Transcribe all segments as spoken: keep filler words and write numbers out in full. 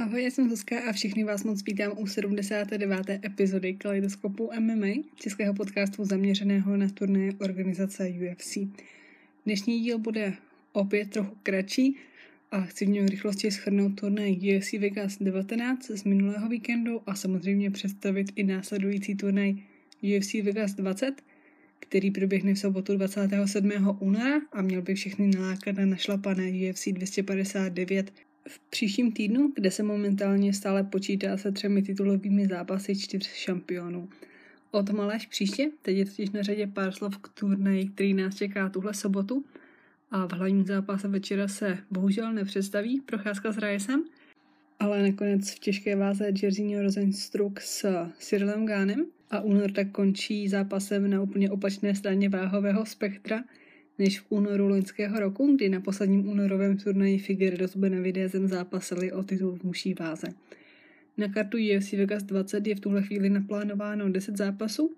Ahoj, já jsem Zuzka a všichni vás moc vítám u sedmdesáté deváté epizody Kaleidoskopu M M A, českého podcastu zaměřeného na turnaje organizace U F C. Dnešní díl bude opět trochu kratší a chci v něm v rychlosti shrnout turnaj U F C Vegas devatenáct z minulého víkendu a samozřejmě představit i následující turnaj U F C Vegas dvacet, který proběhne v sobotu dvacátého sedmého února a měl by všechny nalákat na našlapané U F C dvě stě padesát devět. V příštím týdnu, kde se momentálně stále počítá se třemi titulovými zápasy čtyř šampionů. O tom ale až příště, teď je totiž na řadě pár slov k turnaji, který nás čeká tuhle sobotu a v hlavním zápase večera se bohužel nepředstaví procházka s Rajesem, ale nakonec v těžké váze Jerzyního Rosenstruck s Cyrilem Ganem a únor tak končí zápasem na úplně opačné straně váhového spektra, než v únoru loňského roku, kdy na posledním únorovém turnaji Figueiredo s Benavidezem zápasili o titul v mužské váze. Na kartu U F C Vegas dvacet je v tuhle chvíli naplánováno deset zápasů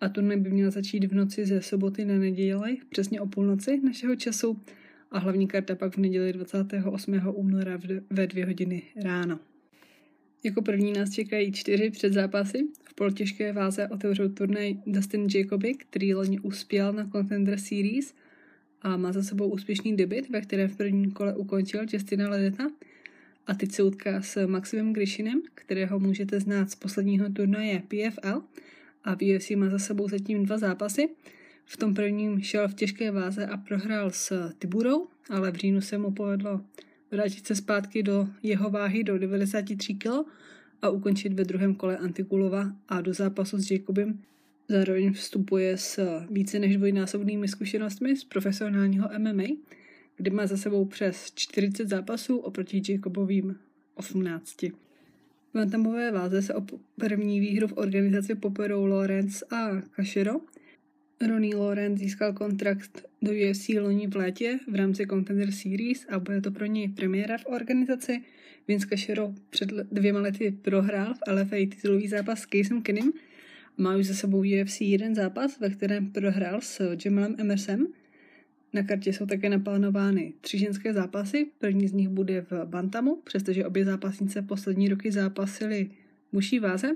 a turnaj by měl začít v noci ze soboty na neděli, přesně o půlnoci našeho času a hlavní karta pak v neděli dvacátého osmého února ve dvě hodiny ráno. Jako první nás čekají čtyři předzápasy. V polotěžké váze otevřou turnaj Dustin Jacoby, který loni uspěl na Contender Series a má za sebou úspěšný debut, ve kterém v prvním kole ukončil Justina Ledeta a teď se utká s Maximem Grishinem, kterého můžete znát z posledního turnaje P F L a v U F C má za sebou zatím dva zápasy. V tom prvním šel v těžké váze a prohrál s Tiburou, ale v říjnu se mu povedlo vrátit se zpátky do jeho váhy do devadesát tři kilogramů a ukončit ve druhém kole Antikulova a do zápasu s Jacobem zároveň vstupuje s více než dvojnásobnými zkušenostmi z profesionálního M M A, kde má za sebou přes čtyřicet zápasů oproti Jacobovým osmnácti. V bantamové váze se o první výhru v organizaci poperou Lawrence a Kašero. Ronnie Lawrence získal kontrakt do U F C loni v létě v rámci Contender Series a bude to pro něj premiéra v organizaci. Vince Kašero před dvěma lety prohrál v L F A titulový zápas s Kasem Kinnem. Má už za sebou U F C jeden zápas, ve kterém prohrál s Jamalem M S. Na kartě jsou také naplánovány tři ženské zápasy. První z nich bude v bantamu, přestože obě zápasnice poslední roky zápasily v mužské váze.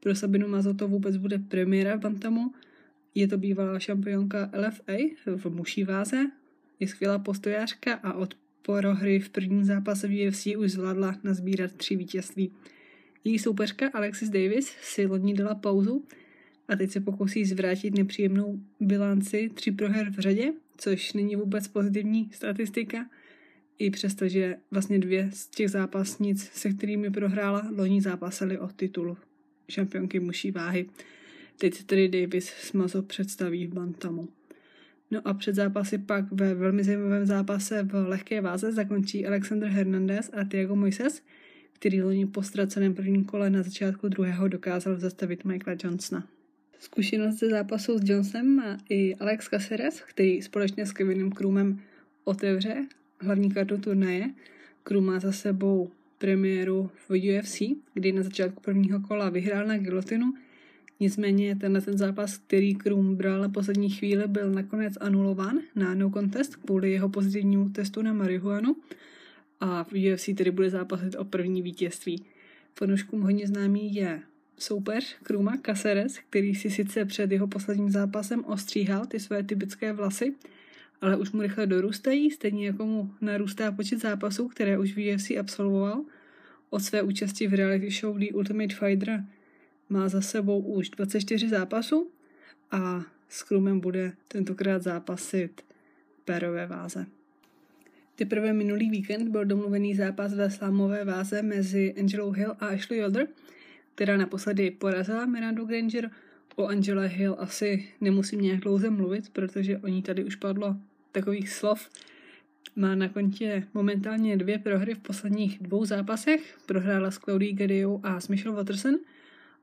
Pro Sabinu Mazoto vůbec bude premiéra v bantamu. Je to bývalá šampionka L F A v mužské váze, je skvělá postojářka a od prohry v prvním zápase v U F C už zvládla nazbírat tři vítězství. Její soupeřka Alexis Davis si loni dala pauzu a teď se pokusí zvrátit nepříjemnou bilanci tři proher v řadě, což není vůbec pozitivní statistika, i přestože vlastně dvě z těch zápasnic, se kterými prohrála, loni zápasily o titul šampionky mužské váhy. Teď tedy Davis s Mazo představí v bantamu. No a před zápasy pak ve velmi zajímavém zápase v lehké váze zakončí Alexander Hernandez a Thiago Moises, který loni po ztraceném prvním kole na začátku druhého dokázal zastavit Michaela Johnsona. Zkušenost ze zápasu s Johnsonem má i Alex Caceres, který společně s Kevinem Krumem otevře hlavní kartu turnaje. Krum má za sebou premiéru v U F C, kdy na začátku prvního kola vyhrál na gilotinu. Nicméně tenhle ten zápas, který Krum bral na poslední chvíli, byl nakonec anulován na no contest kvůli jeho pozitivnímu testu na marihuanu a v U F C tedy bude zápasit o první vítězství. Fanouškům hodně známý je soupeř Kruma Caceres, který si sice před jeho posledním zápasem ostříhal ty své tibetské vlasy, ale už mu rychle dorůstají, stejně jako mu narůstá počet zápasů, které už v U F C absolvoval. Od své účasti v reality show The Ultimate Fighter má za sebou už dvacet čtyři zápasů a s Krumem bude tentokrát zápasit pérové váze. Teprve minulý víkend byl domluvený zápas ve slámové váze mezi Angelou Hill a Ashley Yoder, která naposledy porazila Mirandu Granger. O Angele Hill asi nemusím nějak dlouze mluvit, protože o ní tady už padlo takových slov. Má na kontě momentálně dvě prohry v posledních dvou zápasech. Prohrála s Claudie Gadejou a s Michelle Watterson,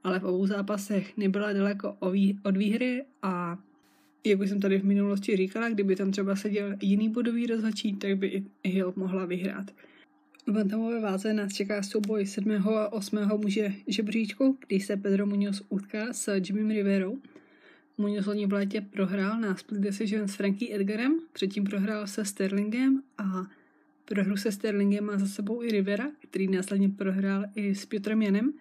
ale v obou zápasech nebyla daleko od výhry a jak už jsem tady v minulosti říkala, kdyby tam třeba seděl jiný bodový rozhodčí, tak by i Hill mohla vyhrát. V bantamové váze nás čeká souboj sedmého a osmého muže žebříčku, kdy se Pedro Muñoz utká s Jimmym Riverou. Muñoz loni v létě prohrál na split decision s Frankie Edgarem, předtím prohrál se Sterlingem a Prohru se Sterlingem má za sebou i Rivera, který následně prohrál i s Piotrem Janem.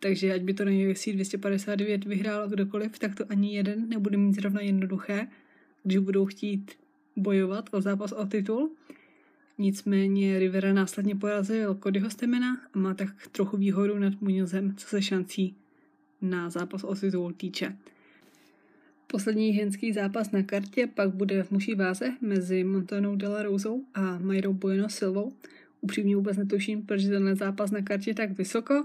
Takže ať by to na U F C dvě stě padesát devět vyhrál kdokoliv, tak to ani jeden nebude mít zrovna jednoduché, když budou chtít bojovat o zápas o titul. Nicméně Rivera následně porazil Codyho Stemena a má tak trochu výhodu nad Muñozem, co se šancí na zápas o titul týče. Poslední ženský zápas na kartě pak bude v mužské váze mezi Montanou de la Rousou a Mairou Bueno Silvou. Upřímně vůbec netuším, proč tenhle zápas na kartě tak vysoko.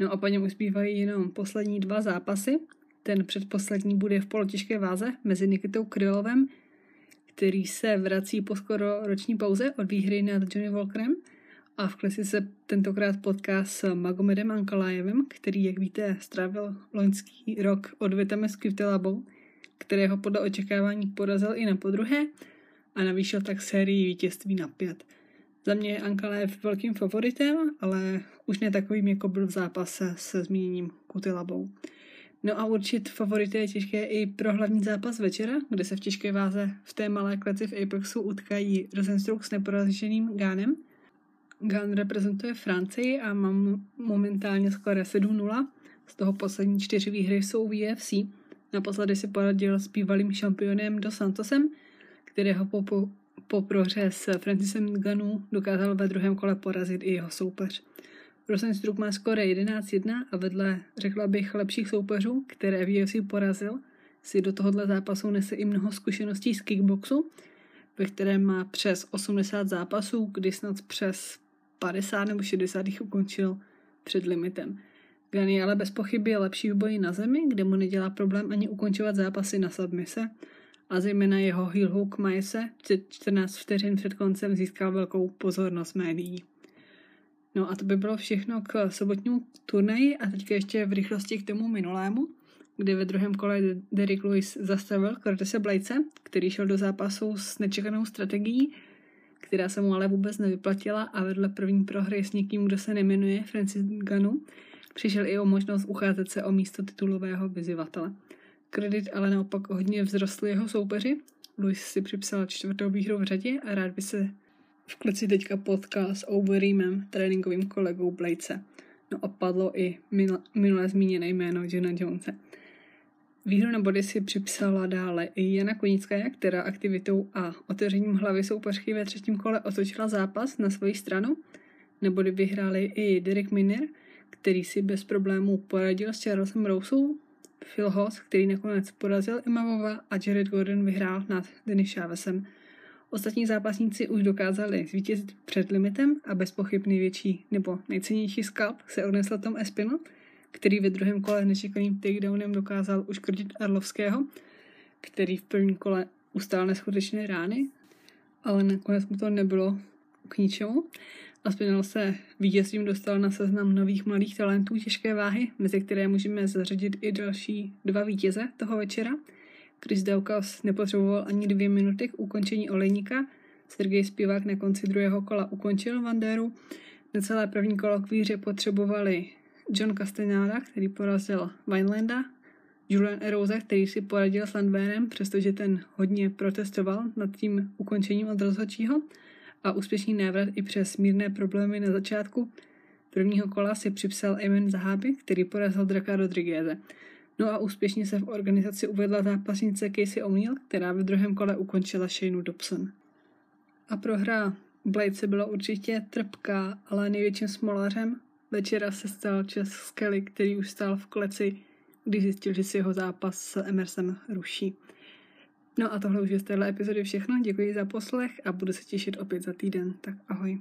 No a po něm zbývají jenom poslední dva zápasy. Ten předposlední bude v polotěžké váze mezi Nikitou Krylovem, který se vrací po skoro roční pauze od výhry nad Johnny Walkerem, a v klasice se tentokrát potká s Magomedem Ankalájevem, který, jak víte, strávil loňský rok odvětami s Kvitelabou, kterého podle očekávání porazil i na podruhé a navýšil tak sérii vítězství na pět. Za mě je Ankalájev velkým favoritem, ale už ne takovým, jako byl v zápase se zmíněním Kutilabou. No a určit favority je těžké i pro hlavní zápas večera, kde se v těžké váze v té malé kleci v Apexu utkají Rosenstruck s neporaženým Ganem. Gan reprezentuje Francii a má momentálně skoro sedm nula, z toho poslední čtyři výhry jsou v U F C. Naposledy si poradil s bývalým šampionem Dos Santosem, kterého po, po, po prohře s Francisem Ngannou dokázal ve druhém kole porazit i jeho soupeř. Rosenstruck má skóre jedenáct jedna a vedle, řekla bych, lepších soupeřů, které v U F C porazil, si do tohohle zápasu nese i mnoho zkušeností z kickboxu, ve kterém má přes osmdesát zápasů, kdy snad přes padesát nebo šedesát jich ukončil před limitem. Gan je ale bez pochyby lepší v boji na zemi, kde mu nedělá problém ani ukončovat zápasy na submise, a zejména jeho heel hook Maese čtrnáct vteřin před koncem získal velkou pozornost médií. No a to by bylo všechno k sobotnímu turnaji a teďka ještě v rychlosti k tomu minulému, kde ve druhém kole Derrick Lewis zastavil Curtise Bladese, který šel do zápasu s nečekanou strategií, která se mu ale vůbec nevyplatila, a vedle první prohry s někým, kdo se nemenuje Francis Ngannou, přišel i o možnost ucházet se o místo titulového vyzývatele. Kredit ale naopak hodně vzrostl jeho soupeři. Lewis si připsal čtvrtou výhru v řadě a rád by se v kleci teďka potkal s Overeemem, tréninkovým kolegou Bladese. No a padlo i minule zmíněné jméno Johna Jonese. Výhru na body si připsala dále i Jana Konická, která aktivitou a otevřením hlavy soupeřky ve třetím kole otočila zápas na svoji stranu. Na body vyhráli i Derek Miner, který si bez problémů poradil s Charlesem Rousou, Phil Hoss, který nakonec porazil Imavova, a Jared Gordon vyhrál nad Denis Chávesem. Ostatní zápasníci už dokázali zvítězit před limitem a bez pochyb největší nebo nejcennější skalp se odnesl Tom Espinal, který ve druhém kole nečekaným takedownem dokázal uškrtit Arlovského, který v prvním kole ustál neskutečné rány, ale nakonec mu to nebylo k ničemu. Aspinal se vítězstvím dostal na seznam nových mladých talentů těžké váhy, mezi které můžeme zařadit i další dva vítěze toho večera. Chris Daukaus nepotřeboval ani dvě minuty k ukončení Olejníka, Sergej Spivák na konci druhého kola ukončil Vanderu, na celé první kolo k výhře potřebovali John Castañeda, který porazil Vinelanda, Julian Erouza, který si poradil s Landwehrem, přestože ten hodně protestoval nad tím ukončením od rozhodčího, a úspěšný návrat i přes mírné problémy na začátku prvního kola si připsal Eamon Zahabi, který porazil Draka Rodrigueze. No a úspěšně se v organizaci uvedla zápasnice Casey O'Neill, která ve druhém kole ukončila Shaynu Dobson. A prohra Bladese byla určitě trpká, ale největším smolařem večera se stal Chas Skelly, který už stál v kleci, když zjistil, že si jeho zápas s Emersem ruší. No a tohle už je z téhle epizody všechno, děkuji za poslech a budu se těšit opět za týden, tak ahoj.